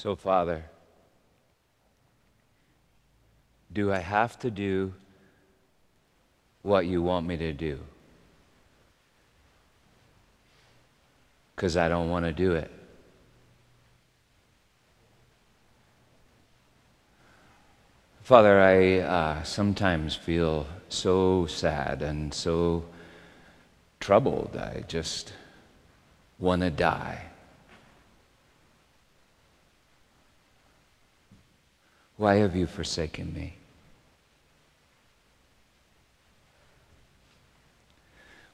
So, Father, do I have to do what you want me to do? Because I don't want to do it. Father, I sometimes feel so sad and so troubled. I just want to die. Why have you forsaken me?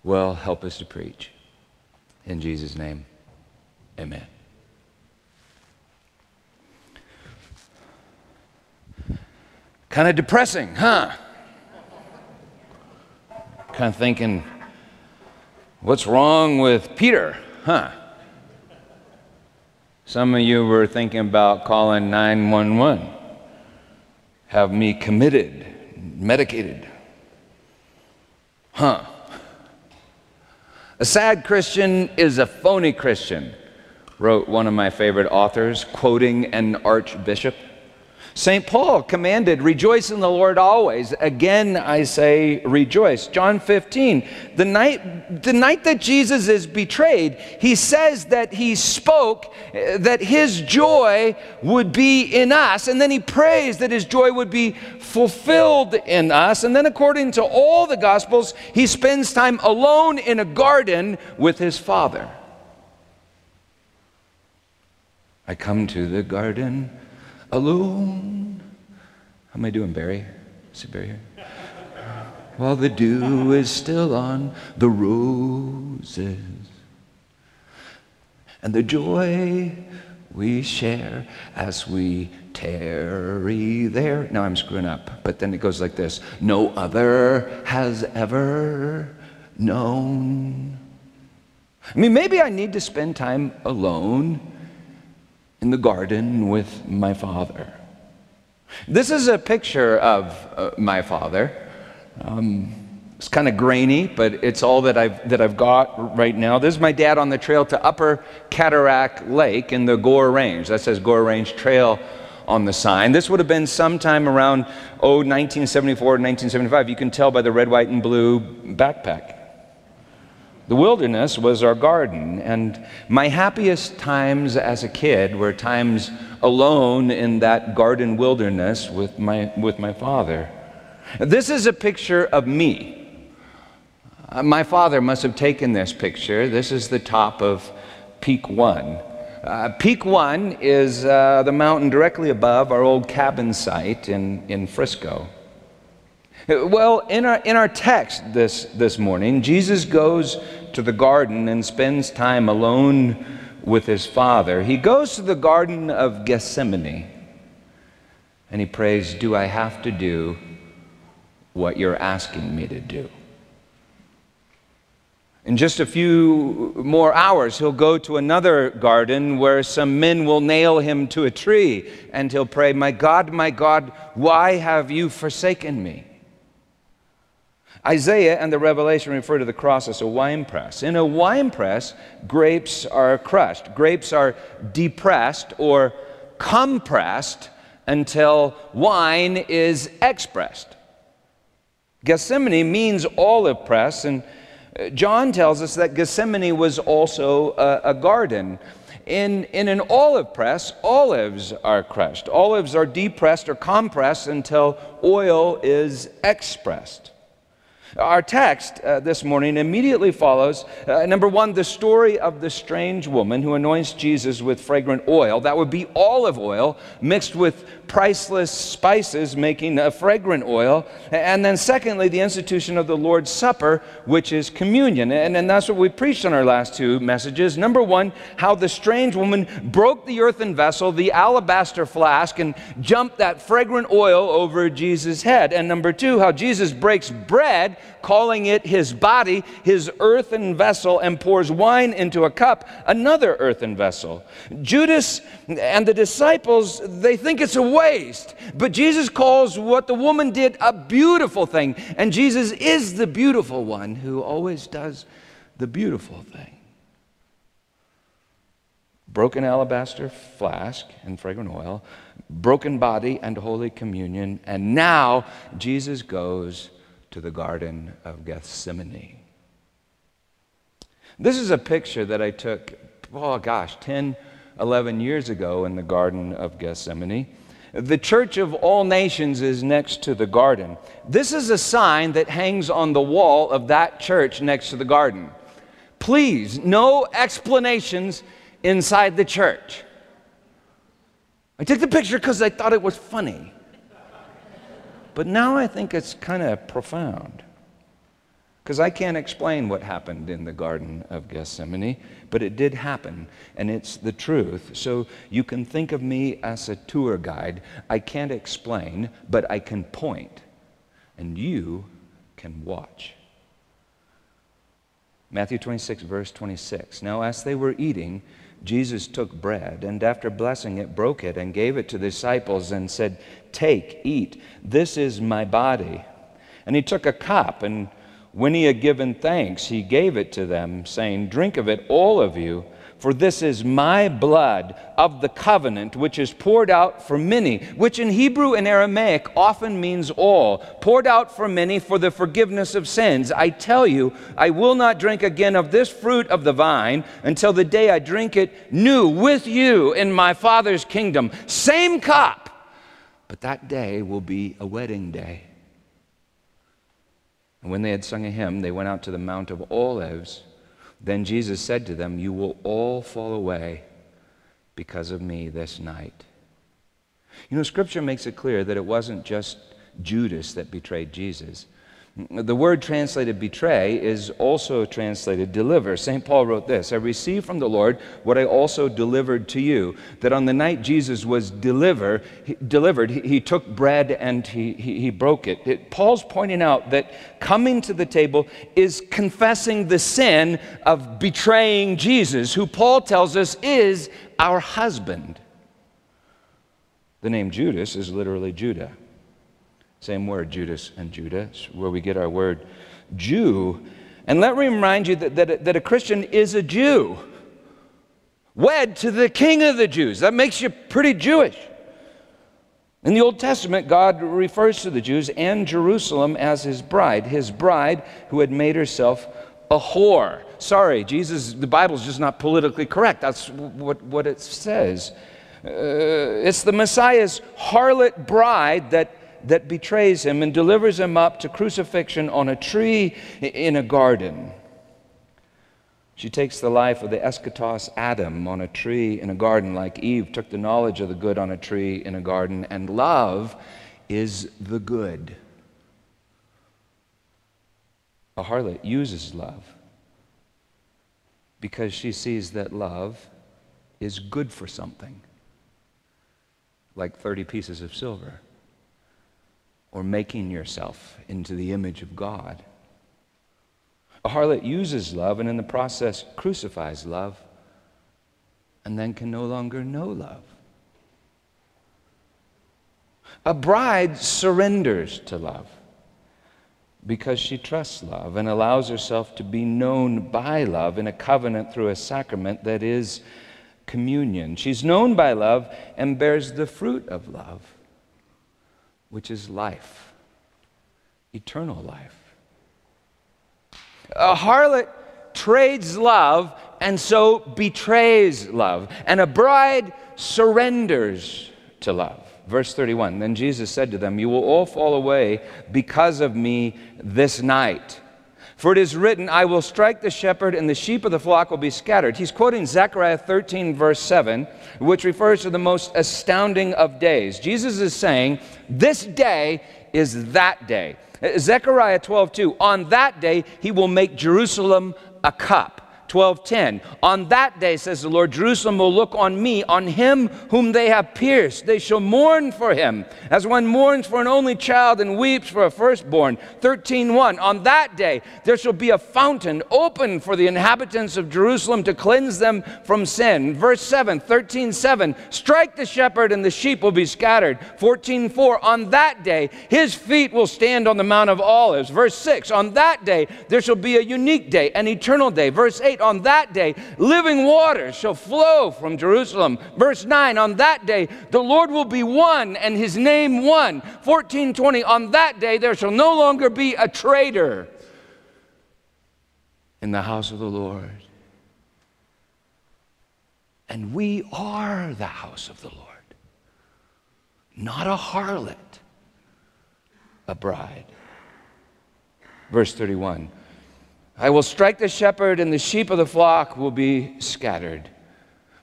Well, help us to preach. In Jesus' name, amen. Kind of depressing, huh? Kind of thinking, what's wrong with Peter, huh? Some of you were thinking about calling 911. Have me committed, medicated, huh? A sad Christian is a phony Christian, wrote one of my favorite authors, quoting an archbishop. St. Paul commanded, rejoice in the Lord always. Again, I say rejoice. John 15, the night that Jesus is betrayed, he says that he spoke that his joy would be in us, and then he prays that his joy would be fulfilled in us. And then according to all the Gospels, he spends time alone in a garden with his Father. I come to the garden alone. How am I doing, Barry? Is it Barry here? While the dew is still on the roses, and the joy we share as we tarry there. Now I'm screwing up, but then it goes like this. No other has ever known. I mean, maybe I need to spend time alone in the garden with my Father. This is a picture of my Father. It's kind of grainy, but it's all that I've got right now. This is my dad on the trail to Upper Cataract Lake in the Gore Range. That says Gore Range Trail on the sign. This would have been sometime around, 1974, 1975. You can tell by the red, white, and blue backpack. The wilderness was our garden, and my happiest times as a kid were times alone in that garden wilderness with my Father. This is a picture of me. My Father must have taken this picture. This is the top of Peak One. Peak One is the mountain directly above our old cabin site in Frisco. Well, in our text this morning, Jesus goes to the garden and spends time alone with his Father. He goes to the Garden of Gethsemane, and he prays, do I have to do what you're asking me to do? In just a few more hours, he'll go to another garden where some men will nail him to a tree, and he'll pray, my God, why have you forsaken me? Isaiah and the Revelation refer to the cross as a winepress. In a winepress, grapes are crushed. Grapes are depressed or compressed until wine is expressed. Gethsemane means olive press, and John tells us that Gethsemane was also a garden. In an olive press, olives are crushed. Olives are depressed or compressed until oil is expressed. Our text this morning immediately follows, number one, the story of the strange woman who anoints Jesus with fragrant oil. That would be olive oil mixed with priceless spices, making a fragrant oil. And then secondly, the institution of the Lord's Supper, which is communion. And that's what we preached on our last two messages. Number one, how the strange woman broke the earthen vessel, the alabaster flask, and jumped that fragrant oil over Jesus' head. And number two, how Jesus breaks bread, calling it his body, his earthen vessel, and pours wine into a cup, another earthen vessel. Judas and the disciples, they think it's a waste, but Jesus calls what the woman did a beautiful thing, and Jesus is the beautiful one who always does the beautiful thing. broken alabaster flask and fragrant oil, broken body and Holy Communion, and now Jesus goes to the Garden of Gethsemane. This is a picture that I took, 10, 11 years ago in the Garden of Gethsemane. The Church of All Nations is next to the garden. This is a sign that hangs on the wall of that church next to the garden. Please, no explanations inside the church. I took the picture because I thought it was funny. But now I think it's kind of profound, because I can't explain what happened in the Garden of Gethsemane, but it did happen, and it's the truth. So you can think of me as a tour guide. I can't explain, but I can point, and you can watch. Matthew 26, verse 26. Now as they were eating, Jesus took bread, and after blessing it, broke it, and gave it to the disciples, and said, "Take, eat, this is my body." And he took a cup, and when he had given thanks, he gave it to them, saying, "Drink of it, all of you, for this is my blood of the covenant, which is poured out for many," which in Hebrew and Aramaic often means all, "poured out for many for the forgiveness of sins. I tell you, I will not drink again of this fruit of the vine until the day I drink it new with you in my Father's kingdom." Same cup, but that day will be a wedding day. And when they had sung a hymn, they went out to the Mount of Olives. Then Jesus said to them, "You will all fall away because of me this night." You know, Scripture makes it clear that it wasn't just Judas that betrayed Jesus. The word translated betray is also translated deliver. St. Paul wrote this, "I received from the Lord what I also delivered to you, that on the night Jesus was delivered, he took bread and he broke it." Paul's pointing out that coming to the table is confessing the sin of betraying Jesus, who Paul tells us is our husband. The name Judas is literally Judah. Same word, Judas and Judah, where we get our word Jew. And let me remind you that a Christian is a Jew, wed to the King of the Jews. That makes you pretty Jewish. In the Old Testament, God refers to the Jews and Jerusalem as his bride who had made herself a whore. Sorry, Jesus, the Bible's just not politically correct. That's what it says. It's the Messiah's harlot bride that betrays him and delivers him up to crucifixion on a tree in a garden. She takes the life of the eschatos Adam on a tree in a garden, like Eve took the knowledge of the good on a tree in a garden, and love is the good. A harlot uses love because she sees that love is good for something, like 30 pieces of silver. Or making yourself into the image of God. A harlot uses love and in the process crucifies love and then can no longer know love. A bride surrenders to love because she trusts love and allows herself to be known by love in a covenant through a sacrament that is communion. She's known by love and bears the fruit of love, which is life, eternal life. A harlot trades love and so betrays love, and a bride surrenders to love. Verse 31, then Jesus said to them, "You will all fall away because of me this night. For it is written, I will strike the shepherd, and the sheep of the flock will be scattered." He's quoting Zechariah 13, verse 7, which refers to the most astounding of days. Jesus is saying, this day is that day. Zechariah 12:2, on that day he will make Jerusalem a cup. 12:10, on that day, says the Lord, Jerusalem will look on me, on him whom they have pierced. They shall mourn for him, as one mourns for an only child and weeps for a firstborn. 13:1, on that day there shall be a fountain open for the inhabitants of Jerusalem to cleanse them from sin. Verse 7, 13:7, strike the shepherd and the sheep will be scattered. 14:4, on that day his feet will stand on the Mount of Olives. Verse 6, on that day there shall be a unique day, an eternal day. Verse 8, on that day, living water shall flow from Jerusalem. Verse 9, on that day, the Lord will be one and his name one. 14:20, on that day, there shall no longer be a traitor in the house of the Lord. And we are the house of the Lord, not a harlot, a bride. Verse 31, I will strike the shepherd, and the sheep of the flock will be scattered.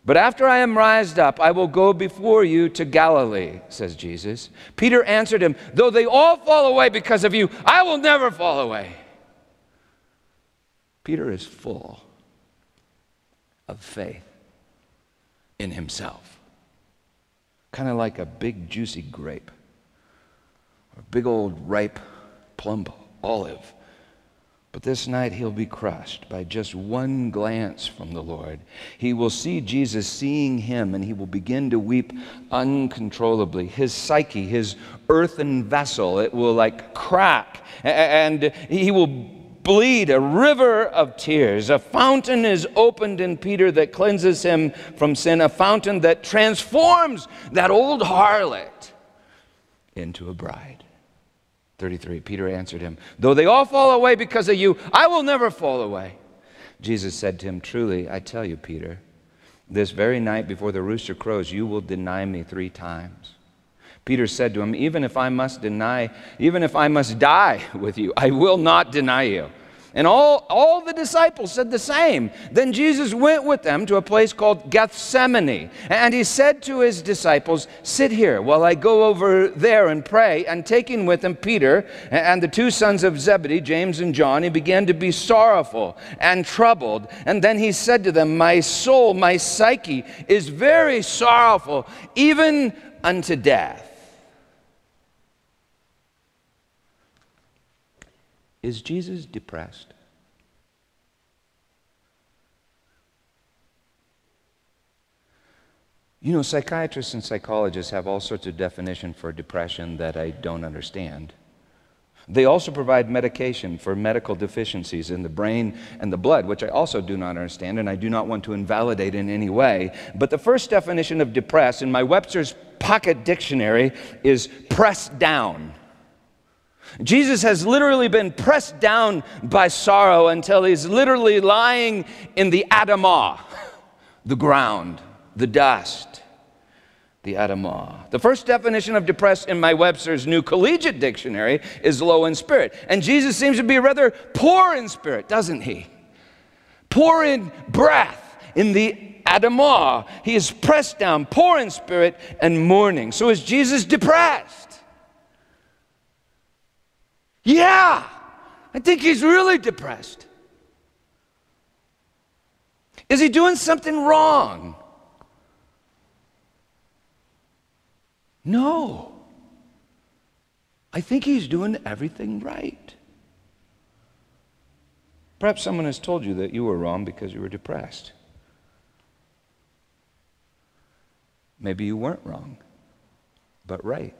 But after I am raised up, I will go before you to Galilee, says Jesus. Peter answered him, though they all fall away because of you, I will never fall away. Peter is full of faith in himself, kind of like a big juicy grape or big old ripe plum olive. But this night he'll be crushed by just one glance from the Lord. He will see Jesus seeing him, and he will begin to weep uncontrollably. His psyche, his earthen vessel, it will like crack, and he will bleed a river of tears. A fountain is opened in Peter that cleanses him from sin, a fountain that transforms that old harlot into a bride. 33, Peter answered him, though they all fall away because of you, I will never fall away. Jesus said to him, truly, I tell you, Peter, this very night before the rooster crows, you will deny me 3 times. Peter said to him, even if I must die with you, I will not deny you. And all the disciples said the same. Then Jesus went with them to a place called Gethsemane. And he said to his disciples, sit here while I go over there and pray. And taking with him Peter and the 2 sons of Zebedee, James and John, he began to be sorrowful and troubled. And then he said to them, my soul, my psyche is very sorrowful, even unto death. Is Jesus depressed? You know, psychiatrists and psychologists have all sorts of definitions for depression that I don't understand. They also provide medication for medical deficiencies in the brain and the blood, which I also do not understand, and I do not want to invalidate in any way. But the first definition of depressed in my Webster's Pocket Dictionary is pressed down. Jesus has literally been pressed down by sorrow until he's literally lying in the Adamah, the ground, the dust, the Adamah. The first definition of depressed in my Webster's New Collegiate Dictionary is low in spirit. And Jesus seems to be rather poor in spirit, doesn't he? Poor in breath, in the Adamah. He is pressed down, poor in spirit, and mourning. So is Jesus depressed? Yeah, I think he's really depressed. Is he doing something wrong? No. I think he's doing everything right. Perhaps someone has told you that you were wrong because you were depressed. Maybe you weren't wrong, but right.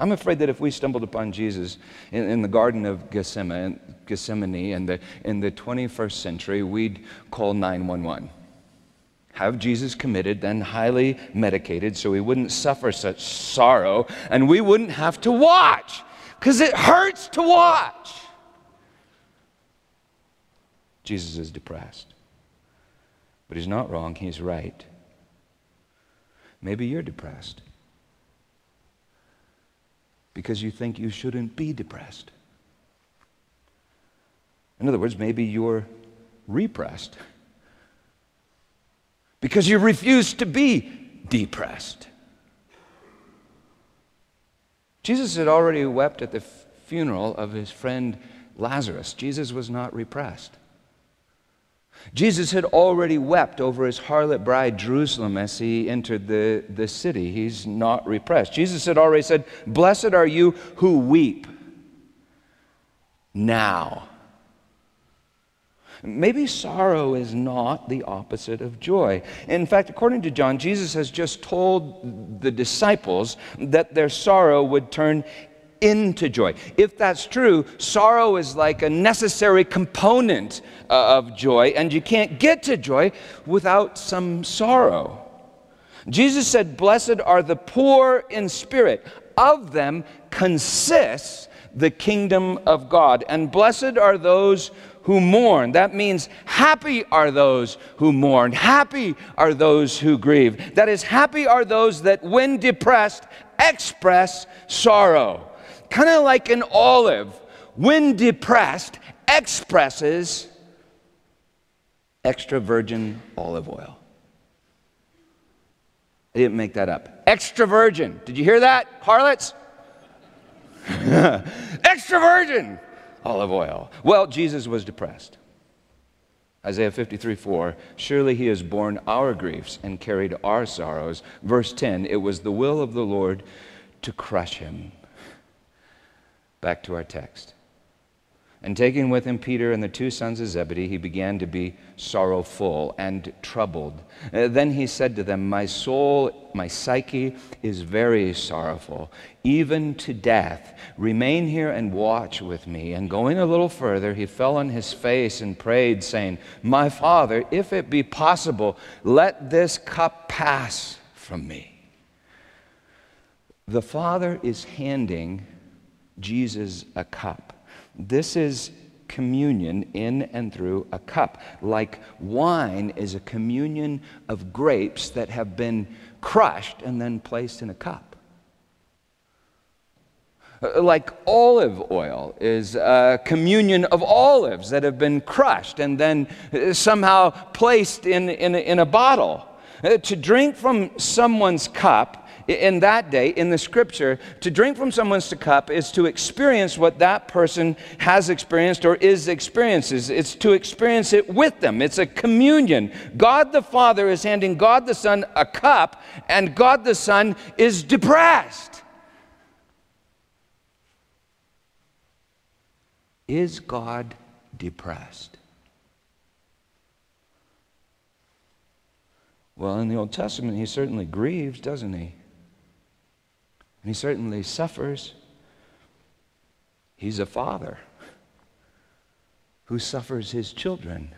I'm afraid that if we stumbled upon Jesus in the Garden of Gethsemane in the 21st century, we'd call 911. Have Jesus committed, then highly medicated, so he wouldn't suffer such sorrow, and we wouldn't have to watch, because it hurts to watch. Jesus is depressed, but he's not wrong, he's right. Maybe you're depressed because you think you shouldn't be depressed. In other words, maybe you're repressed because you refuse to be depressed. Jesus had already wept at the funeral of his friend Lazarus. Jesus was not repressed. Jesus had already wept over his harlot bride, Jerusalem, as he entered the city. He's not repressed. Jesus had already said, blessed are you who weep now. Maybe sorrow is not the opposite of joy. In fact, according to John, Jesus has just told the disciples that their sorrow would turn into joy. If that's true, sorrow is like a necessary component of joy, and you can't get to joy without some sorrow. Jesus said, "Blessed are the poor in spirit. Of them consists the kingdom of God. And blessed are those who mourn." That means happy are those who mourn. Happy are those who grieve. That is, happy are those that, when depressed, express sorrow. Kind of like an olive, when depressed, expresses extra virgin olive oil. I didn't make that up. Extra virgin. Did you hear that, harlots? Extra virgin olive oil. Well, Jesus was depressed. Isaiah 53:4, "Surely he has borne our griefs and carried our sorrows." Verse 10, "It was the will of the Lord to crush him." Back to our text. "And taking with him Peter and the two sons of Zebedee, he began to be sorrowful and troubled. Then he said to them, 'My soul, my psyche is very sorrowful, even to death. Remain here and watch with me.' And going a little further, he fell on his face and prayed, saying, 'My Father, if it be possible, let this cup pass from me.'" The Father is handing Jesus a cup. This is communion in and through a cup. Like wine is a communion of grapes that have been crushed and then placed in a cup. Like olive oil is a communion of olives that have been crushed and then somehow placed in a bottle. To drink from someone's cup in that day, in the scripture, to drink from someone's cup is to experience what that person has experienced or is experiences. It's to experience it with them. It's a communion. God the Father is handing God the Son a cup, and God the Son is depressed. Is God depressed? Well, in the Old Testament, he certainly grieves, doesn't he? And he certainly suffers. He's a father who suffers his children.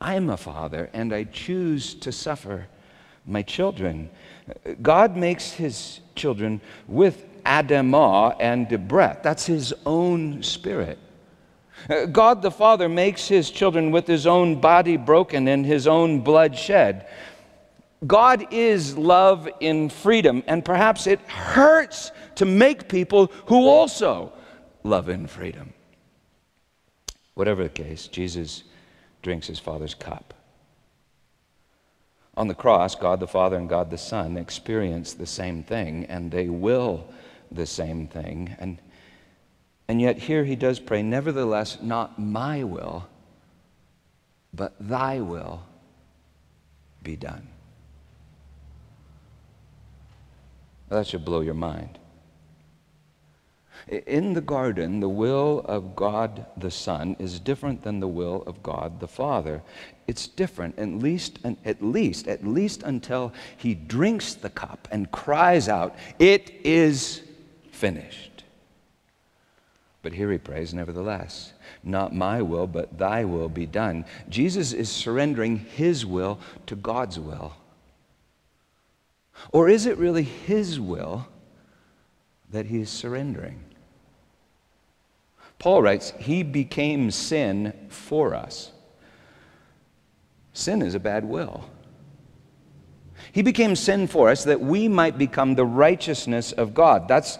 I'm a father, and I choose to suffer my children. God makes his children with adamah and breath. That's his own spirit. God the Father makes his children with his own body broken and his own blood shed. God is love in freedom, and perhaps it hurts to make people who also love in freedom. Whatever the case, Jesus drinks his Father's cup. On the cross, God the Father and God the Son experience the same thing, and they will the same thing. And yet here he does pray, "Nevertheless, not my will, but thy will be done." That should blow your mind. In the garden, the will of God the Son is different than the will of God the Father. It's different, at least until he drinks the cup and cries out, "It is finished." But here he prays, "Nevertheless, not my will, but thy will be done." Jesus is surrendering his will to God's will. Or is it really his will that he is surrendering? Paul writes, "He became sin for us." Sin is a bad will. He became sin for us that we might become the righteousness of God. That's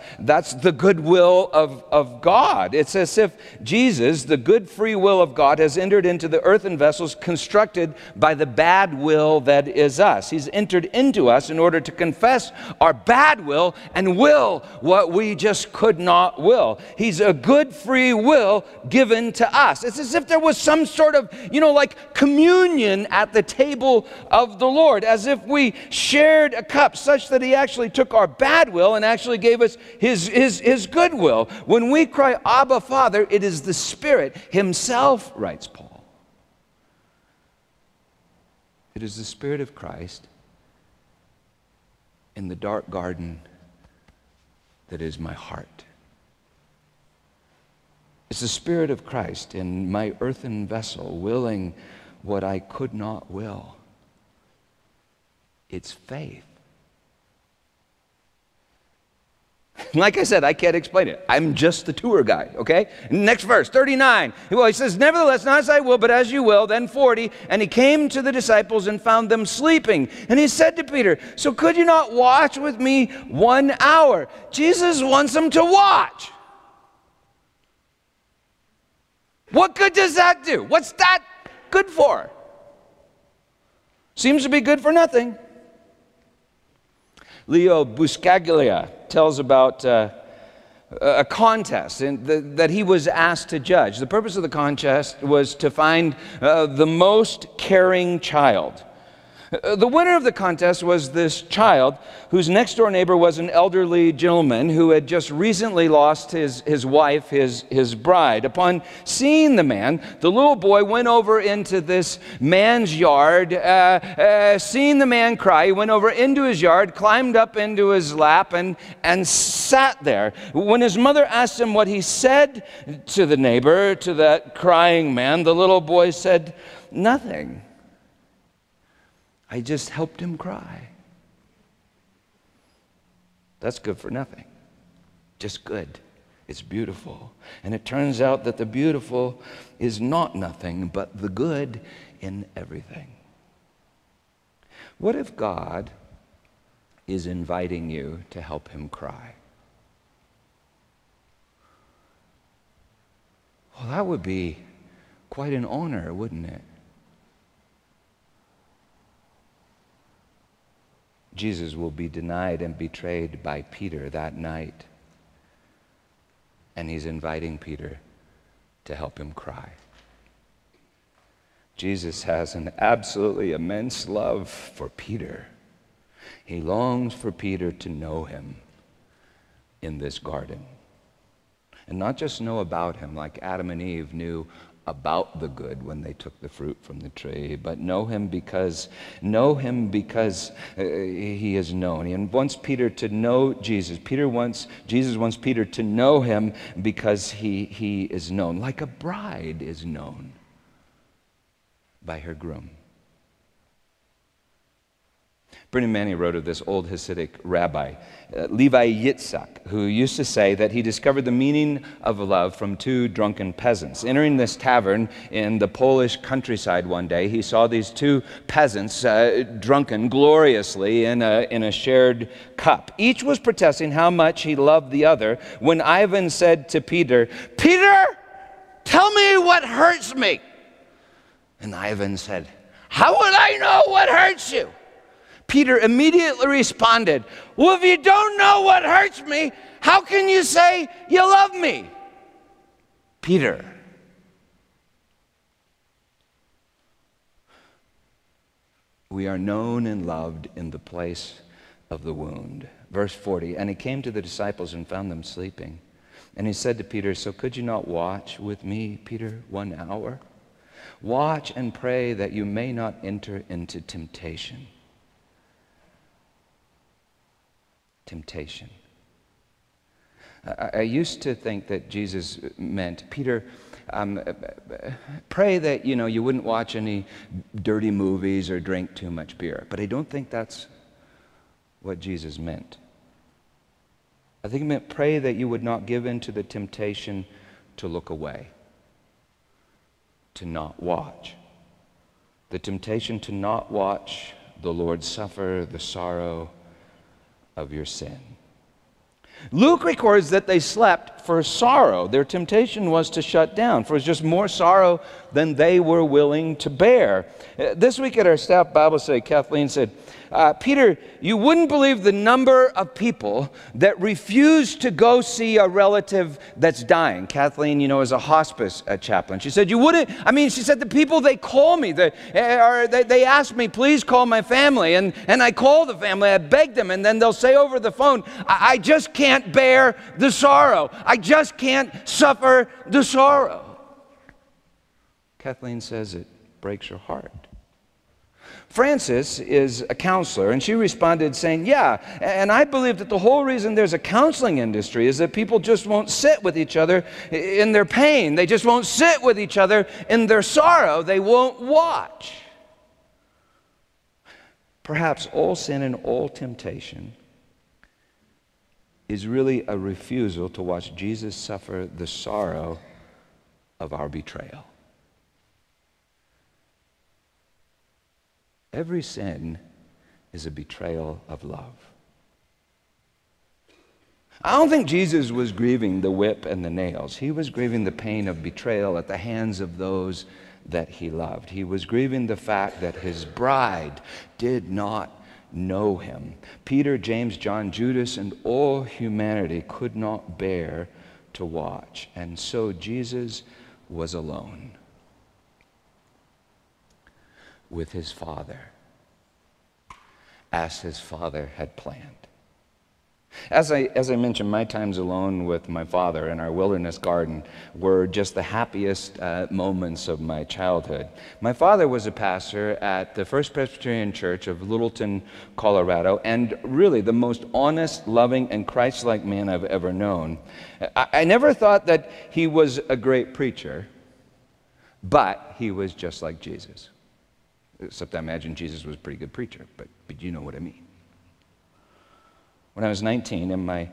the good will of God. It's as if Jesus, the good free will of God, has entered into the earthen vessels constructed by the bad will that is us. He's entered into us in order to confess our bad will and will what we just could not will. He's a good free will given to us. It's as if there was some sort of, like communion at the table of the Lord, as if we shared a cup such that he actually took our bad will and actually gave us his good will. When we cry, "Abba, Father," it is the Spirit himself, writes Paul. It is the Spirit of Christ in the dark garden that is my heart. It's the Spirit of Christ in my earthen vessel, willing what I could not will. It's faith. Like I said, I can't explain it. I'm just the tour guide, okay? Next verse, 39. Well, he says, nevertheless, not as I will, but as you will. Then 40. And he came to the disciples and found them sleeping. And he said to Peter, so could you not watch with me 1 hour? Jesus wants them to watch. What good does that do? What's that good for? Seems to be good for nothing. Leo Buscaglia tells about a contest that he was asked to judge. The purpose of the contest was to find the most caring child. The winner of the contest was this child whose next-door neighbor was an elderly gentleman who had just recently lost his wife, his bride. Upon seeing the man, the little boy went over into this man's yard. Seeing the man cry, he went over into his yard, climbed up into his lap, and sat there. When his mother asked him what he said to the neighbor, to that crying man, the little boy said, "Nothing. I just helped him cry." That's good for nothing. Just good. It's beautiful. And it turns out that the beautiful is not nothing, but the good in everything. What if God is inviting you to help him cry? Well, that would be quite an honor, wouldn't it? Jesus will be denied and betrayed by Peter that night. And he's inviting Peter to help him cry. Jesus has an absolutely immense love for Peter. He longs for Peter to know him in this garden. And not just know about him like Adam and Eve knew about the good when they took the fruit from the tree, but know him because he is known. He wants Peter to know Jesus. Jesus wants Peter to know him because he is known, like a bride is known by her groom. Brennan Manning wrote of this old Hasidic rabbi, Levi Yitzhak, who used to say that he discovered the meaning of love from two drunken peasants. Entering this tavern in the Polish countryside one day, he saw these two peasants drunken gloriously in a shared cup. Each was protesting how much he loved the other when Ivan said to Peter, "Peter, tell me what hurts me." And Ivan said, "How would I know what hurts you?" Peter immediately responded, "Well, if you don't know what hurts me, how can you say you love me?" Peter. We are known and loved in the place of the wound. Verse 40, and he came to the disciples and found them sleeping. And he said to Peter, "So could you not watch with me, Peter, 1 hour? Watch and pray that you may not enter into temptation." Temptation. I used to think that Jesus meant, "Peter, pray that you wouldn't watch any dirty movies or drink too much beer." But I don't think that's what Jesus meant. I think he meant, "Pray that you would not give in to the temptation to look away, to not watch." The temptation to not watch the Lord suffer the sorrow of your sin. Luke records that they slept for sorrow. Their temptation was to shut down, for it was just more sorrow than they were willing to bear. This week at our staff Bible study, Kathleen said, "Peter, you wouldn't believe the number of people that refuse to go see a relative that's dying." Kathleen, is a hospice chaplain. She said, she said, "The people, they call me. They ask me, 'Please call my family.' And I call the family, I beg them, and then they'll say over the phone, 'I just can't bear the sorrow. I just can't suffer the sorrow.'" Kathleen says it breaks her heart. Francis is a counselor, and she responded saying, yeah, and I believe that the whole reason there's a counseling industry is that people just won't sit with each other in their pain. They just won't sit with each other in their sorrow. They won't watch. Perhaps all sin and all temptation is really a refusal to watch Jesus suffer the sorrow of our betrayal. Every sin is a betrayal of love. I don't think Jesus was grieving the whip and the nails. He was grieving the pain of betrayal at the hands of those that he loved. He was grieving the fact that his bride did not know him. Peter, James, John, Judas, and all humanity could not bear to watch. And so Jesus was alone with his Father, as his Father had planned. As I mentioned, my times alone with my father in our wilderness garden were just the happiest moments of my childhood. My father was a pastor at the First Presbyterian Church of Littleton, Colorado, and really the most honest, loving, and Christ-like man I've ever known. I never thought that he was a great preacher, but he was just like Jesus. Except I imagine Jesus was a pretty good preacher, but you know what I mean. When I was 19, and my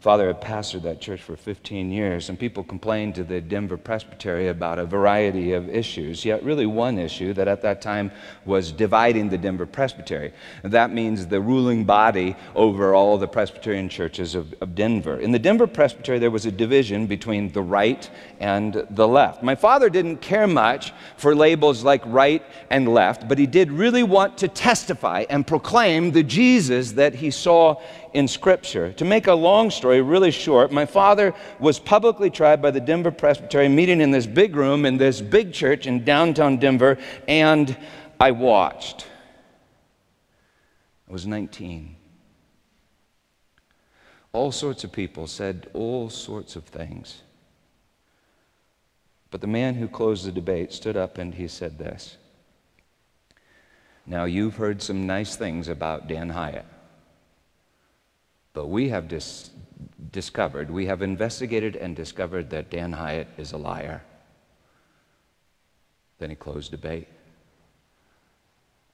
father had pastored that church for 15 years, and people complained to the Denver Presbytery about a variety of issues, yet really one issue that at that time was dividing the Denver Presbytery. And that means the ruling body over all the Presbyterian churches of Denver. In the Denver Presbytery, there was a division between the right and the left. My father didn't care much for labels like right and left, but he did really want to testify and proclaim the Jesus that he saw in Scripture. To make a long story really short, my father was publicly tried by the Denver Presbytery, meeting in this big room in this big church in downtown Denver, and I watched. I was 19. All sorts of people said all sorts of things. But the man who closed the debate stood up and he said this. Now, you've heard some nice things about Dan Hyatt. But we have investigated and discovered that Dan Hyatt is a liar. Then he closed debate.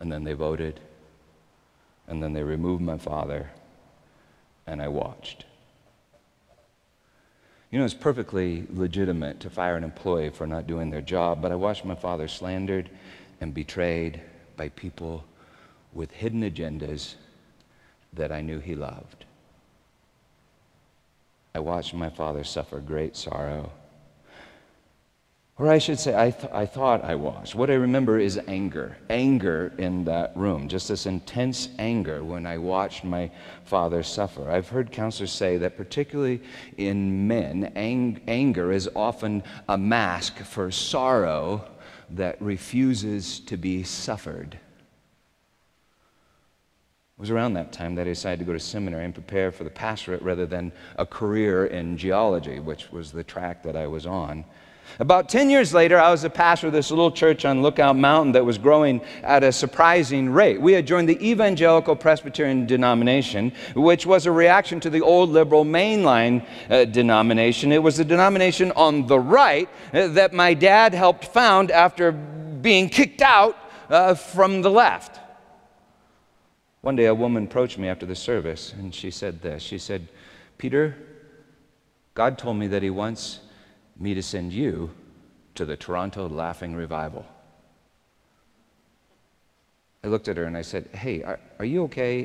And then they voted. And then they removed my father. And I watched. You know, it's perfectly legitimate to fire an employee for not doing their job, but I watched my father slandered and betrayed by people with hidden agendas that I knew he loved. I watched my father suffer great sorrow. Or I should say, I thought I watched. What I remember is anger. Anger in that room. Just this intense anger when I watched my father suffer. I've heard counselors say that particularly in men, anger is often a mask for sorrow that refuses to be suffered. It was around that time that I decided to go to seminary and prepare for the pastorate rather than a career in geology, which was the track that I was on. About 10 years later, I was a pastor of this little church on Lookout Mountain that was growing at a surprising rate. We had joined the Evangelical Presbyterian denomination, which was a reaction to the old liberal mainline denomination. It was the denomination on the right that my dad helped found after being kicked out from the left. One day a woman approached me after the service, and she said this. She said, Peter, God told me that he wants me to send you to the Toronto Laughing Revival. I looked at her and I said, hey, are you okay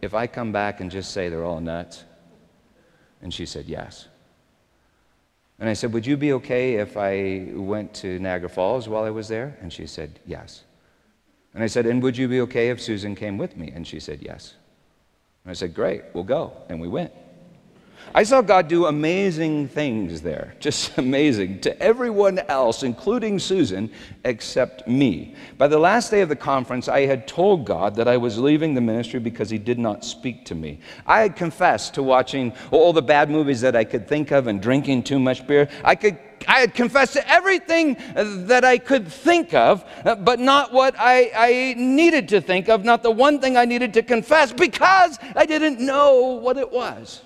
if I come back and just say they're all nuts? And she said, yes. And I said, would you be okay if I went to Niagara Falls while I was there? And she said, yes. And I said, and would you be okay if Susan came with me? And she said, yes. And I said, great, we'll go. And we went. I saw God do amazing things there, just amazing, to everyone else, including Susan, except me. By the last day of the conference, I had told God that I was leaving the ministry because he did not speak to me. I had confessed to watching all the bad movies that I could think of and drinking too much beer. I had confessed to everything that I could think of, but not what I needed to think of, not the one thing I needed to confess, because I didn't know what it was.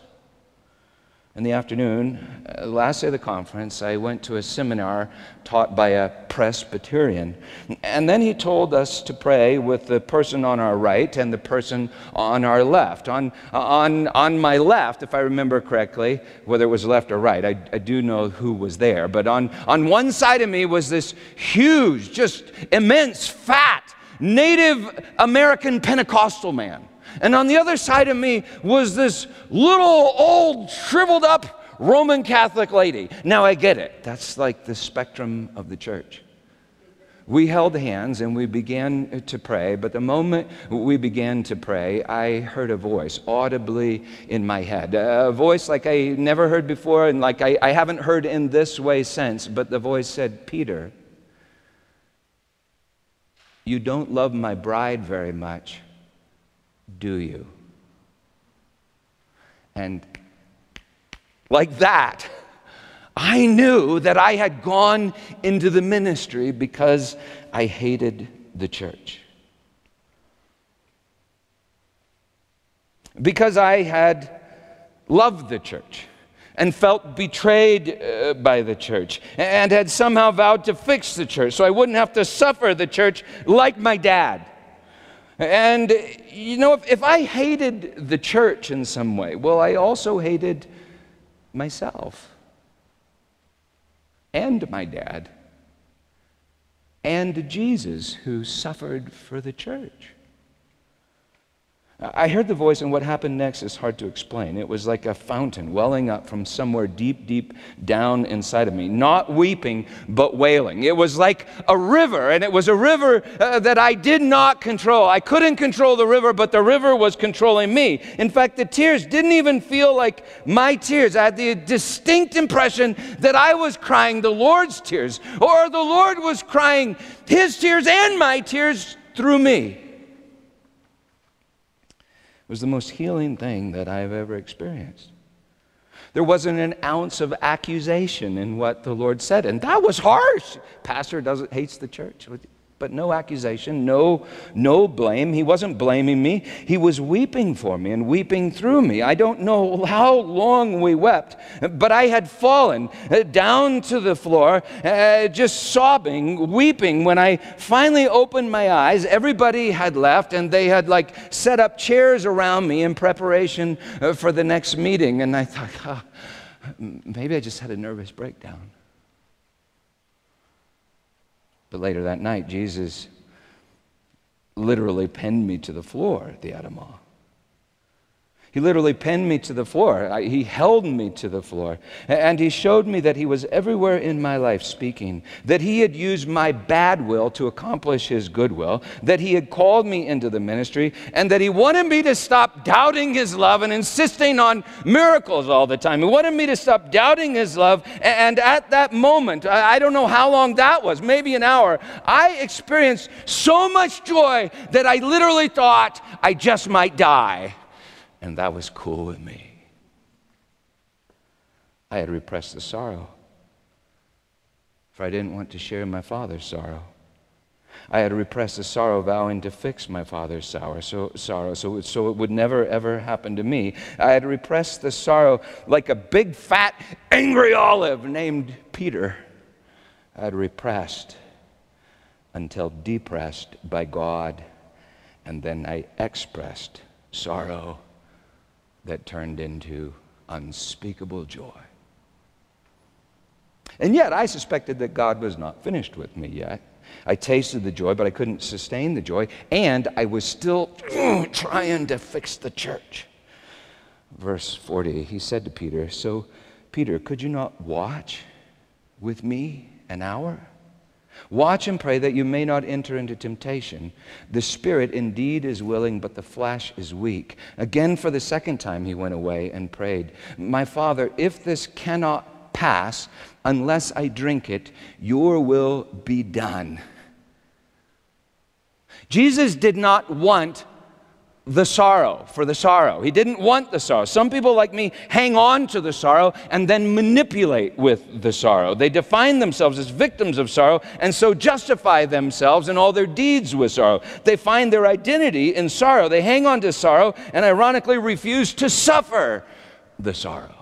In the afternoon, last day of the conference, I went to a seminar taught by a Presbyterian. And then he told us to pray with the person on our right and the person on our left. On my left, if I remember correctly, whether it was left or right, I do know who was there. But on one side of me was this huge, just immense, fat, Native American Pentecostal man. And on the other side of me was this little, old, shriveled up Roman Catholic lady. Now I get it. That's like the spectrum of the church. We held hands and we began to pray, but the moment we began to pray, I heard a voice audibly in my head, a voice like I never heard before and like I haven't heard in this way since, but the voice said, "Peter, you don't love my bride very much, do you?" And like that, I knew that I had gone into the ministry because I hated the church. Because I had loved the church and felt betrayed by the church and had somehow vowed to fix the church so I wouldn't have to suffer the church like my dad. And, you know, if I hated the church in some way, well, I also hated myself and my dad and Jesus, who suffered for the church. I heard the voice, and what happened next is hard to explain. It was like a fountain welling up from somewhere deep, deep down inside of me, not weeping, but wailing. It was like a river, and it was a river that I did not control. I couldn't control the river, but the river was controlling me. In fact, the tears didn't even feel like my tears. I had the distinct impression that I was crying the Lord's tears, or the Lord was crying his tears and my tears through me. It was the most healing thing that I've ever experienced. There wasn't an ounce of accusation in what the Lord said, and that was harsh. Pastor hates the church, but no accusation, no blame. He wasn't blaming me. He was weeping for me and weeping through me. I don't know how long we wept, but I had fallen down to the floor, just sobbing, weeping. When I finally opened my eyes, everybody had left, and they had like set up chairs around me in preparation for the next meeting. And I thought, maybe I just had a nervous breakdown. But later that night, Jesus literally pinned me to the floor at the Adamah. He literally pinned me to the floor. He held me to the floor. And he showed me that he was everywhere in my life speaking, that he had used my bad will to accomplish his good will, that he had called me into the ministry, and that he wanted me to stop doubting his love and insisting on miracles all the time. He wanted me to stop doubting his love. And at that moment, I don't know how long that was, maybe an hour, I experienced so much joy that I literally thought I just might die. And that was cool with me. I had repressed the sorrow, for I didn't want to share my father's sorrow. I had repressed the sorrow, vowing to fix my father's sorrow, so it would never, ever happen to me. I had repressed the sorrow like a big, fat, angry olive named Peter. I had repressed until depressed by God, and then I expressed sorrow that turned into unspeakable joy. And yet, I suspected that God was not finished with me yet. I tasted the joy, but I couldn't sustain the joy, and I was still trying to fix the church. Verse 40, he said to Peter, "So, Peter, could you not watch with me an hour? Watch and pray that you may not enter into temptation. The spirit indeed is willing, but the flesh is weak. Again, for the second time, he went away and prayed, My Father, if this cannot pass unless I drink it, your will be done. Jesus did not want the sorrow for the sorrow. He didn't want the sorrow. Some people like me hang on to the sorrow and then manipulate with the sorrow. They define themselves as victims of sorrow and so justify themselves in all their deeds with sorrow. They find their identity in sorrow. They hang on to sorrow and ironically refuse to suffer the sorrow.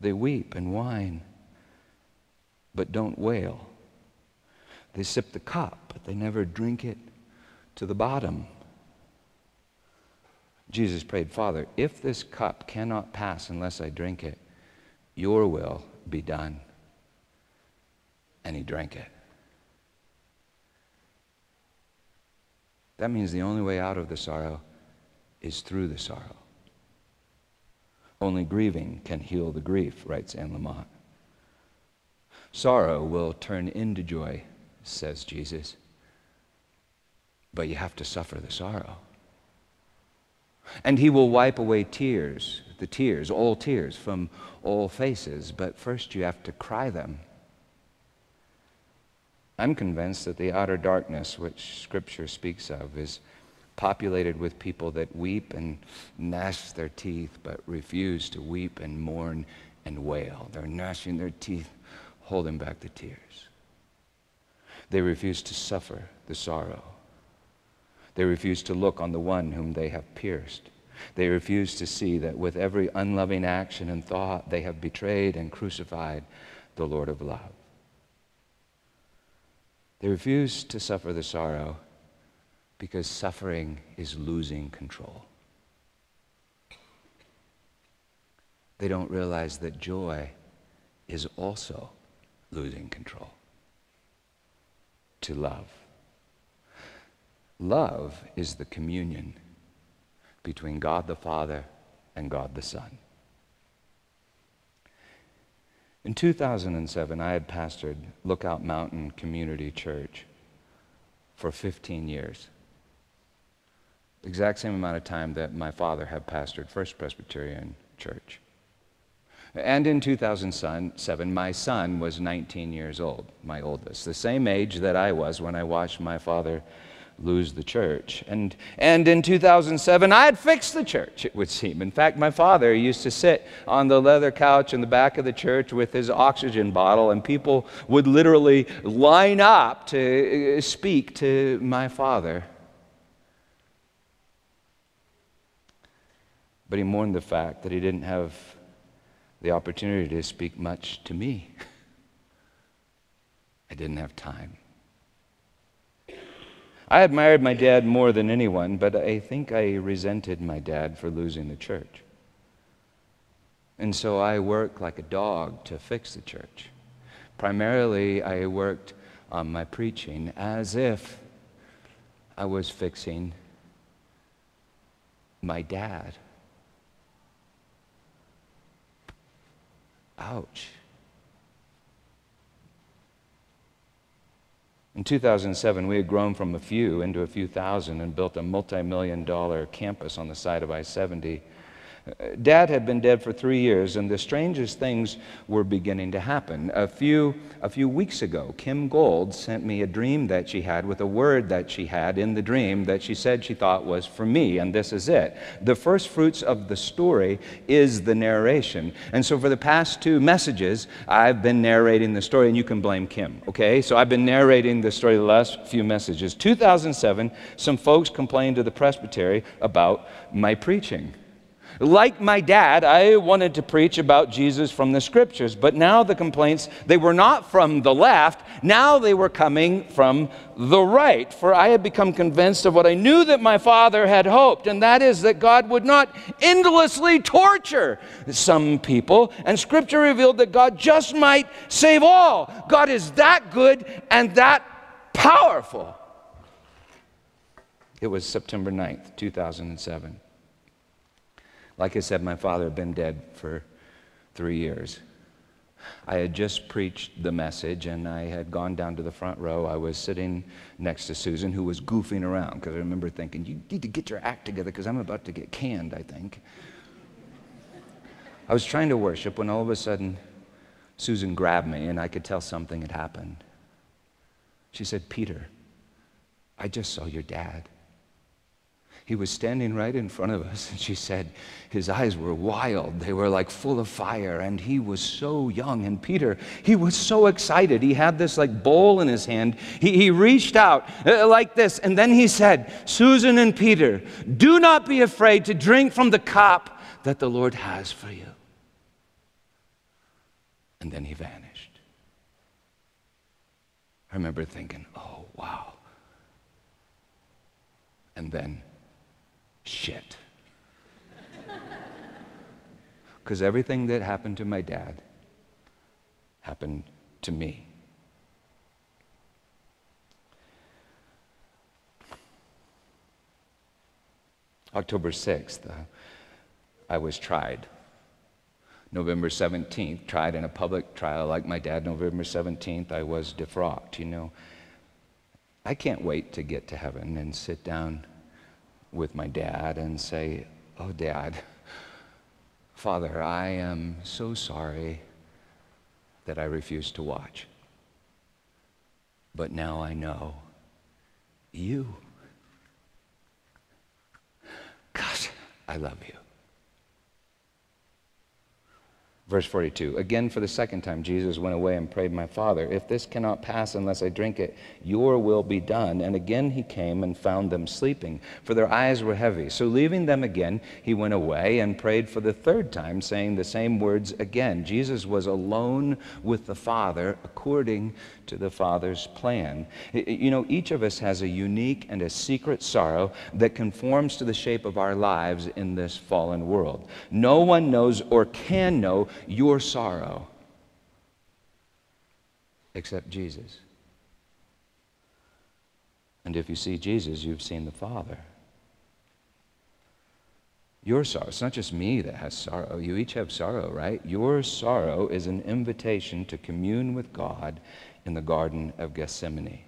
They weep and whine, but don't wail. They sip the cup, but they never drink it to the bottom. Jesus prayed, Father, if this cup cannot pass unless I drink it, your will be done. And he drank it. That means the only way out of the sorrow is through the sorrow. Only grieving can heal the grief, writes Anne Lamott. Sorrow will turn into joy, says Jesus. But you have to suffer the sorrow. And he will wipe away tears, all tears from all faces, but first you have to cry them. I'm convinced that the outer darkness, which Scripture speaks of, is populated with people that weep and gnash their teeth, but refuse to weep and mourn and wail. They're gnashing their teeth, holding back the tears. They refuse to suffer the sorrow. They refuse to look on the one whom they have pierced. They refuse to see that with every unloving action and thought they have betrayed and crucified the Lord of love. They refuse to suffer the sorrow because suffering is losing control. They don't realize that joy is also losing control to love. Love is the communion between God the Father and God the Son. In 2007, I had pastored Lookout Mountain Community Church for 15 years. The exact same amount of time that my father had pastored First Presbyterian Church. And in 2007, my son was 19 years old, my oldest, the same age that I was when I watched my father lose the church. And in 2007, I had fixed the church, it would seem. In fact, my father used to sit on the leather couch in the back of the church with his oxygen bottle, and people would literally line up to speak to my father. But he mourned the fact that he didn't have the opportunity to speak much to me. I didn't have time. I admired my dad more than anyone, but I think I resented my dad for losing the church. And so I worked like a dog to fix the church. Primarily, I worked on my preaching as if I was fixing my dad. Ouch. In 2007, we had grown from a few into a few thousand and built a multi-million-dollar campus on the side of I-70. Dad had been dead for 3 years, and the strangest things were beginning to happen. A few weeks ago, Kim Gold sent me a dream that she had with a word that she had in the dream that she said she thought was for me, and this is it. The first fruits of the story is the narration. And so for the past two messages, I've been narrating the story, and you can blame Kim, okay? So I've been narrating the story the last few messages. 2007, some folks complained to the presbytery about my preaching. Like my dad, I wanted to preach about Jesus from the Scriptures, but now the complaints, they were not from the left, now they were coming from the right, for I had become convinced of what I knew that my father had hoped, and that is that God would not endlessly torture some people, and Scripture revealed that God just might save all. God is that good and that powerful. It was September 9th, 2007. Like I said, my father had been dead for 3 years. I had just preached the message, and I had gone down to the front row. I was sitting next to Susan, who was goofing around, because I remember thinking, you need to get your act together, because I'm about to get canned, I think. I was trying to worship when all of a sudden Susan grabbed me, and I could tell something had happened. She said, Peter, I just saw your dad. He was standing right in front of us, and she said his eyes were wild. They were like full of fire, and he was so young. And Peter, he was so excited. He had this like bowl in his hand. He reached out like this, and then he said, Susan and Peter, do not be afraid to drink from the cup that the Lord has for you. And then he vanished. I remember thinking, oh, wow. And then shit. Because everything that happened to my dad happened to me. October 6th, I was tried. November 17th, tried in a public trial like my dad. November 17th, I was defrocked, you know. I can't wait to get to heaven and sit down with my dad and say, oh, Dad, Father, I am so sorry that I refused to watch. But now I know you. Gosh, I love you. Verse 42, again for the second time, Jesus went away and prayed, my Father, if this cannot pass unless I drink it, your will be done. And again he came and found them sleeping, for their eyes were heavy. So leaving them again, he went away and prayed for the third time, saying the same words again. Jesus was alone with the Father according to the Father's plan. You know, each of us has a unique and a secret sorrow that conforms to the shape of our lives in this fallen world. No one knows or can know your sorrow, except Jesus. And if you see Jesus, you've seen the Father. Your sorrow, it's not just me that has sorrow. You each have sorrow, right? Your sorrow is an invitation to commune with God in the Garden of Gethsemane.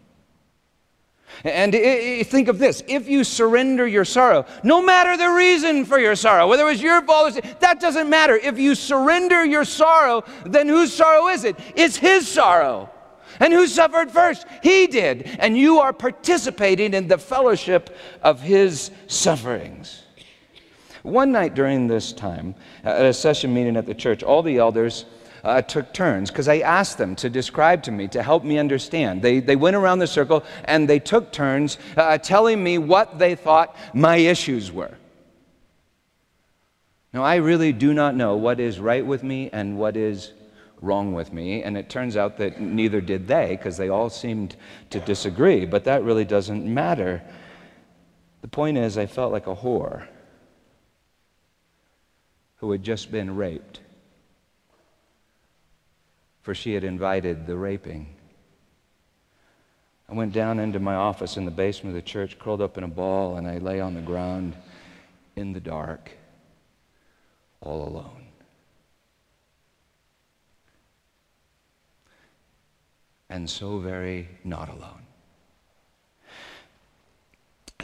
And think of this, if you surrender your sorrow, no matter the reason for your sorrow, whether it was your fault, that doesn't matter. If you surrender your sorrow, then whose sorrow is it? It's his sorrow. And who suffered first? He did. And you are participating in the fellowship of his sufferings. One night during this time, at a session meeting at the church, all the elders took turns, because I asked them to describe to me, to help me understand. They went around the circle and they took turns telling me what they thought my issues were. Now, I really do not know what is right with me and what is wrong with me, and it turns out that neither did they, because they all seemed to disagree, but that really doesn't matter. The point is, I felt like a whore who had just been raped, for she had invited the raping. I went down into my office in the basement of the church, curled up in a ball, and I lay on the ground in the dark, all alone. And so very not alone.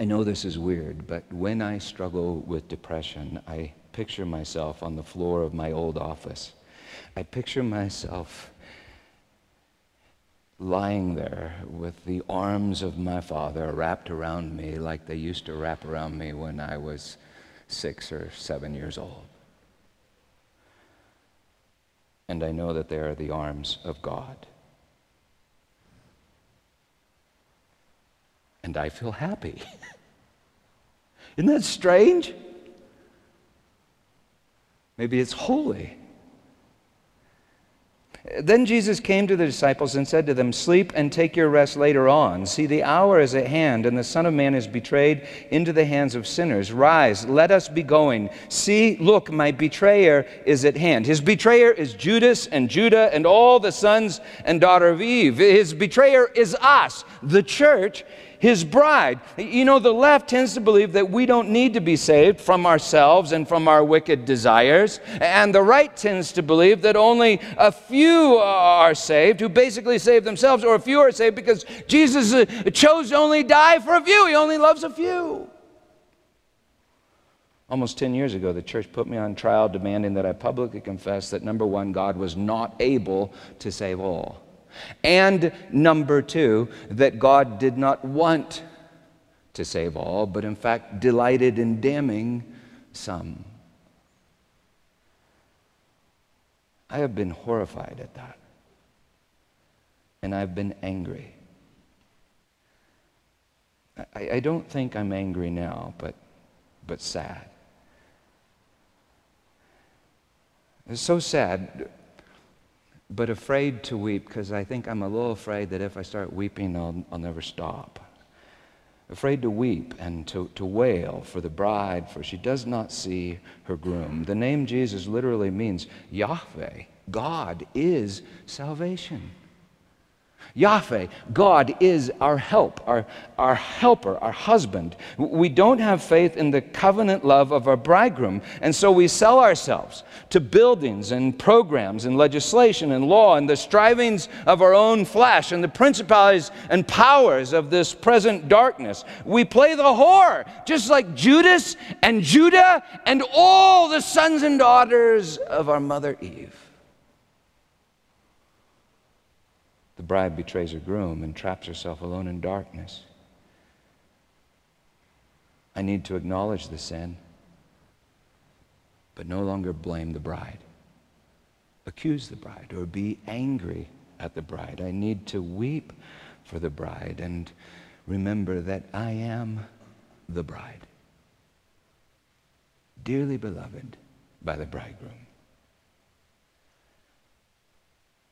I know this is weird, but when I struggle with depression, I picture myself on the floor of my old office. I picture myself lying there with the arms of my father wrapped around me like they used to wrap around me when I was 6 or 7 years old. And I know that they are the arms of God. And I feel happy. Isn't that strange? Maybe it's holy. Then Jesus came to the disciples and said to them, sleep and take your rest later on. See, the hour is at hand, and the Son of Man is betrayed into the hands of sinners. Rise, let us be going. See, look, my betrayer is at hand. His betrayer is Judas and Judah and all the sons and daughter of Eve. His betrayer is us, the church. his bride. You know, the left tends to believe that we don't need to be saved from ourselves and from our wicked desires. And the right tends to believe that only a few are saved, who basically save themselves, or a few are saved because Jesus chose to only die for a few. He only loves a few. Almost 10 years ago, the church put me on trial, demanding that I publicly confess that, number one, God was not able to save all. And number two, that God did not want to save all, but in fact delighted in damning some. I have been horrified at that. And I've been angry. I don't think I'm angry now, but sad. It's so sad, but afraid to weep, because I think I'm a little afraid that if I start weeping, I'll never stop. Afraid to weep and to wail for the bride, for she does not see her groom. The name Jesus literally means Yahweh, God is salvation. Yahweh, God is our help, our helper, our husband. We don't have faith in the covenant love of our bridegroom, and so we sell ourselves to buildings and programs and legislation and law and the strivings of our own flesh and the principalities and powers of this present darkness. We play the whore, just like Judas and Judah and all the sons and daughters of our mother Eve. The bride betrays her groom and traps herself alone in darkness. I need to acknowledge the sin, but no longer blame the bride, accuse the bride, or be angry at the bride. I need to weep for the bride and remember that I am the bride, dearly beloved by the bridegroom.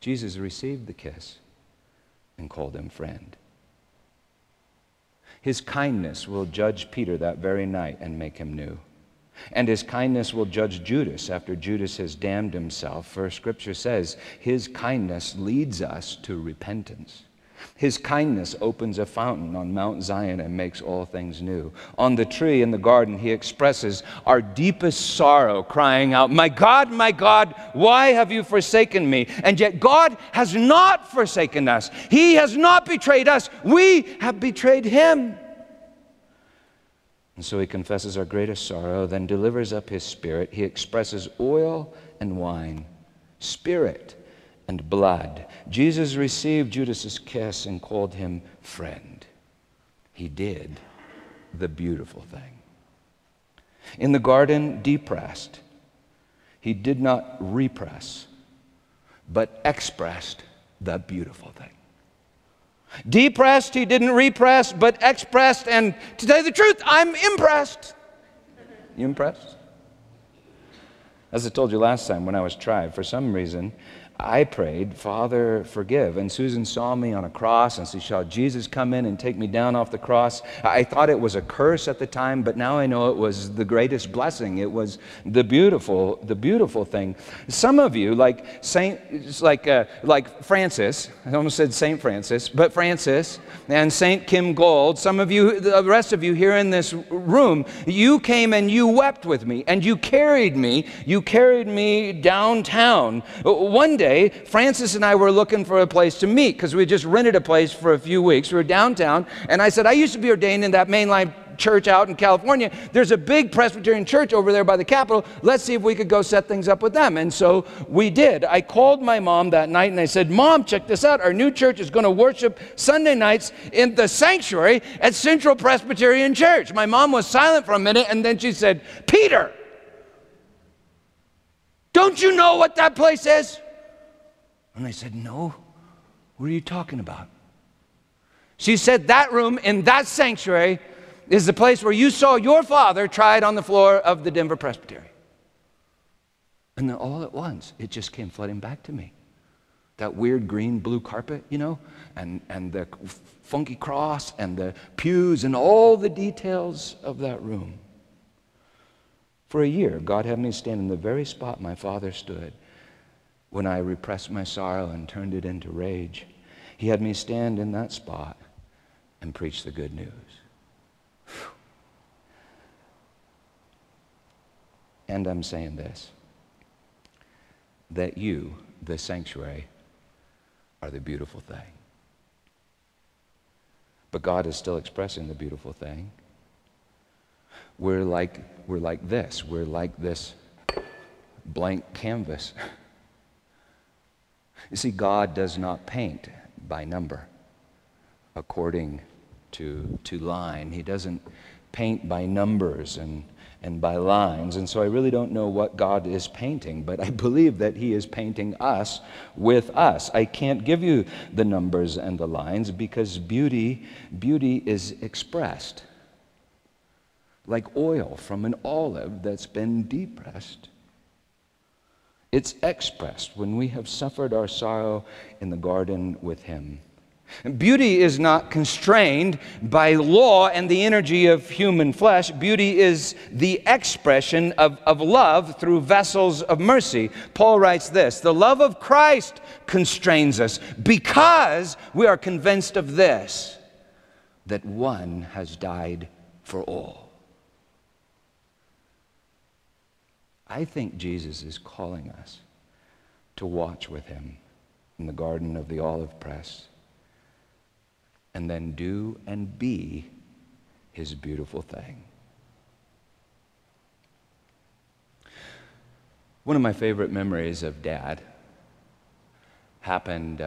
Jesus received the kiss and called him friend. His kindness will judge Peter that very night and make him new. And his kindness will judge Judas after Judas has damned himself, for Scripture says his kindness leads us to repentance. His kindness opens a fountain on Mount Zion and makes all things new. On the tree in the garden, he expresses our deepest sorrow, crying out, my God, why have you forsaken me?" And yet God has not forsaken us. He has not betrayed us. We have betrayed him. And so he confesses our greatest sorrow, then delivers up his spirit. He expresses oil and wine, spirit and blood. Jesus received Judas's kiss and called him friend. He did the beautiful thing. In the garden, depressed, he did not repress, but expressed the beautiful thing. Depressed, he didn't repress, but expressed, and to tell you the truth, I'm impressed. You impressed? As I told you last time when I was tried, for some reason, I prayed, "Father, forgive." And Susan saw me on a cross and she saw Jesus come in and take me down off the cross. I thought it was a curse at the time, but now I know it was the greatest blessing. It was the beautiful thing. Some of you, like Francis, I almost said Saint Francis, but Francis and Saint Kim Gold, some of you, the rest of you here in this room, you came and you wept with me and you carried me downtown. One day, Francis and I were looking for a place to meet because we just rented a place for a few weeks. We were downtown, and I said, "I used to be ordained in that mainline church out in California. There's a big Presbyterian church over there by the Capitol. Let's see if we could go set things up with them." And so we did. I called my mom that night and I said, "Mom, check this out. Our new church is going to worship Sunday nights in the sanctuary at Central Presbyterian Church." My mom was silent for a minute, and then she said, "Peter, don't you know what that place is?" And I said, "No, What are you talking about? She said, that room in that sanctuary is the place where you saw your father tried on the floor of the Denver Presbytery. And then all at once, it just came flooding back to me. That weird green blue carpet, you know, and the funky cross and the pews and all the details of that room. For a year, God had me stand in the very spot my father stood when I repressed my sorrow and turned it into rage. He had me stand in that spot and preach the good news. Whew. And I'm saying this, that you, the sanctuary, are the beautiful thing. But God is still expressing the beautiful thing. We're like this blank canvas. You see, God does not paint by number according to line. He doesn't paint by numbers and by lines, and so I really don't know what God is painting, but I believe that He is painting us with us. I can't give you the numbers and the lines because beauty is expressed like oil from an olive that's been depressed. It's expressed when we have suffered our sorrow in the garden with Him. Beauty is not constrained by law and the energy of human flesh. Beauty is the expression of love through vessels of mercy. Paul writes this, "The love of Christ constrains us because we are convinced of this, that one has died for all." I think Jesus is calling us to watch with Him in the Garden of the Olive Press and then do and be His beautiful thing. One of my favorite memories of Dad happened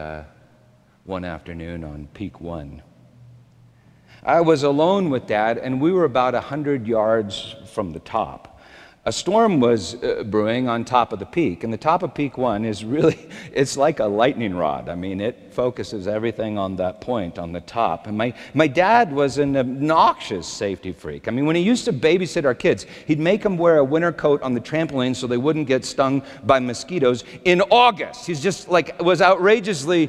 one afternoon on Peak One. I was alone with Dad, and we were about 100 yards from the top. A storm was brewing on top of the peak, and the top of Peak One is really, it's like a lightning rod. I mean, it focuses everything on that point on the top. And my dad was an obnoxious safety freak. I mean, when he used to babysit our kids, he'd make them wear a winter coat on the trampoline so they wouldn't get stung by mosquitoes in August. He's just like, was outrageously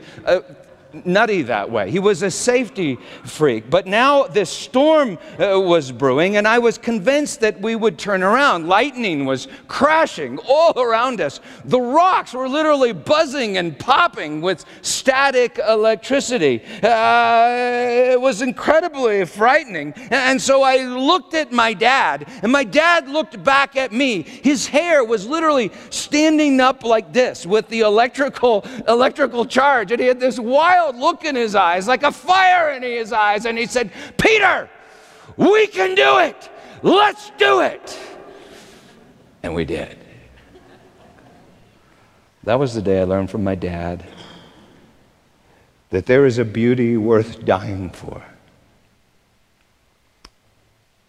nutty that way. He was a safety freak. But now this storm was brewing, and I was convinced that we would turn around. Lightning was crashing all around us. The rocks were literally buzzing and popping with static electricity. It was incredibly frightening. And so I looked at my dad, and my dad looked back at me. His hair was literally standing up like this with the electrical charge, and he had this wild look in his eyes, like a fire in his eyes, and he said, "Peter, we can do it. Let's do it." And we did. That was the day I learned from my dad that there is a beauty worth dying for.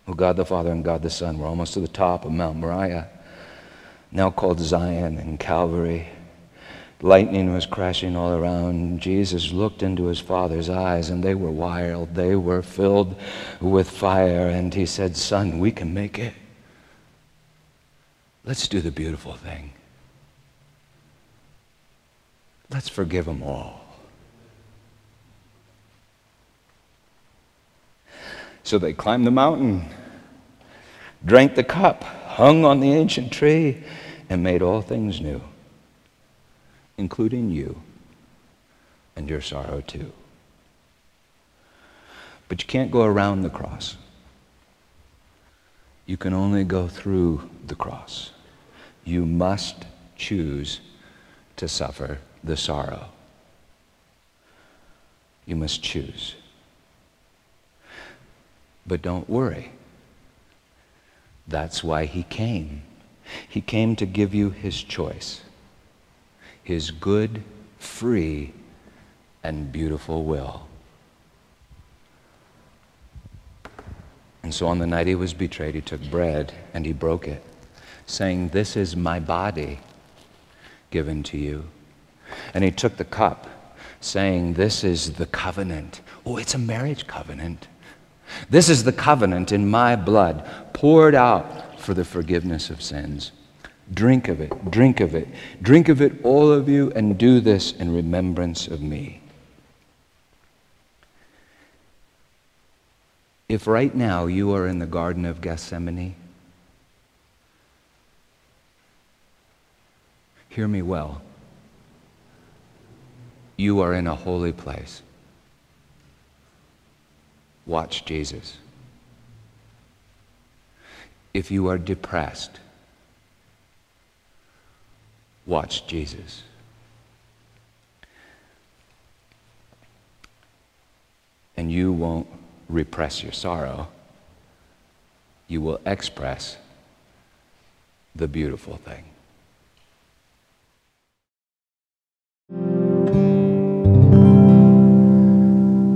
Oh, God the Father and God the Son were almost to the top of Mount Moriah, now called Zion and Calvary. Lightning was crashing all around. Jesus looked into His Father's eyes, and they were wild. They were filled with fire, and He said, "Son, we can make it. Let's do the beautiful thing. Let's forgive them all." So they climbed the mountain, drank the cup, hung on the ancient tree, and made all things new, including you and your sorrow too. But you can't go around the cross. You can only go through the cross. You must choose to suffer the sorrow. You must choose. But don't worry. That's why He came. He came to give you His choice. His good, free, and beautiful will. And so on the night He was betrayed, He took bread and He broke it, saying, "This is my body given to you." And He took the cup saying, this is the covenant. Oh, it's a marriage covenant. This is the covenant in my blood, poured out for the forgiveness of sins. Drink of it, drink of it, drink of it, all of you, and do this in remembrance of me. If right now you are in the Garden of Gethsemane, hear me well. You are in a holy place. Watch Jesus. If you are depressed, watch Jesus. And you won't repress your sorrow. You will express the beautiful thing.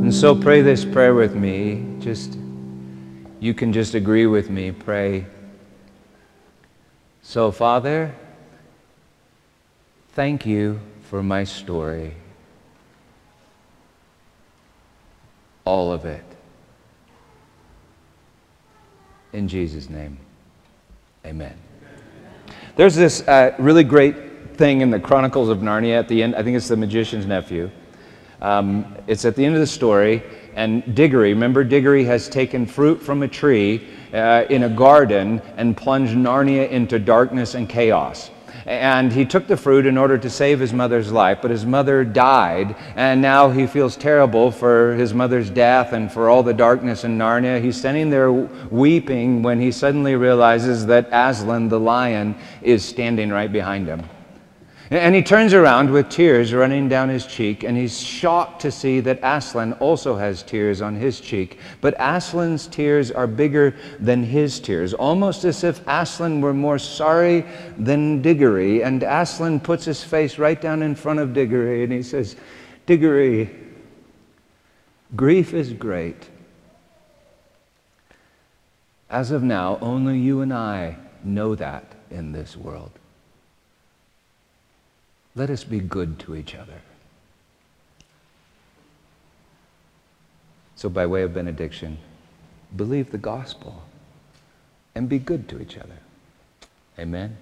And so pray this prayer with me. You can just agree with me. Pray. So, Father, thank you for my story. All of it. In Jesus' name, amen. There's this really great thing in the Chronicles of Narnia at the end. I think it's the magician's nephew. It's at the end of the story, and Diggory, remember Diggory has taken fruit from a tree in a garden and plunged Narnia into darkness and chaos. And he took the fruit in order to save his mother's life, but his mother died, and now he feels terrible for his mother's death and for all the darkness in Narnia. He's standing there weeping when he suddenly realizes that Aslan, the lion, is standing right behind him. And he turns around with tears running down his cheek, and he's shocked to see that Aslan also has tears on his cheek. But Aslan's tears are bigger than his tears, almost as if Aslan were more sorry than Diggory. And Aslan puts his face right down in front of Diggory, and he says, Diggory, grief is great. As of now, only you and I know that in this world. Let us be good to each other. So by way of benediction, believe the gospel and be good to each other. Amen.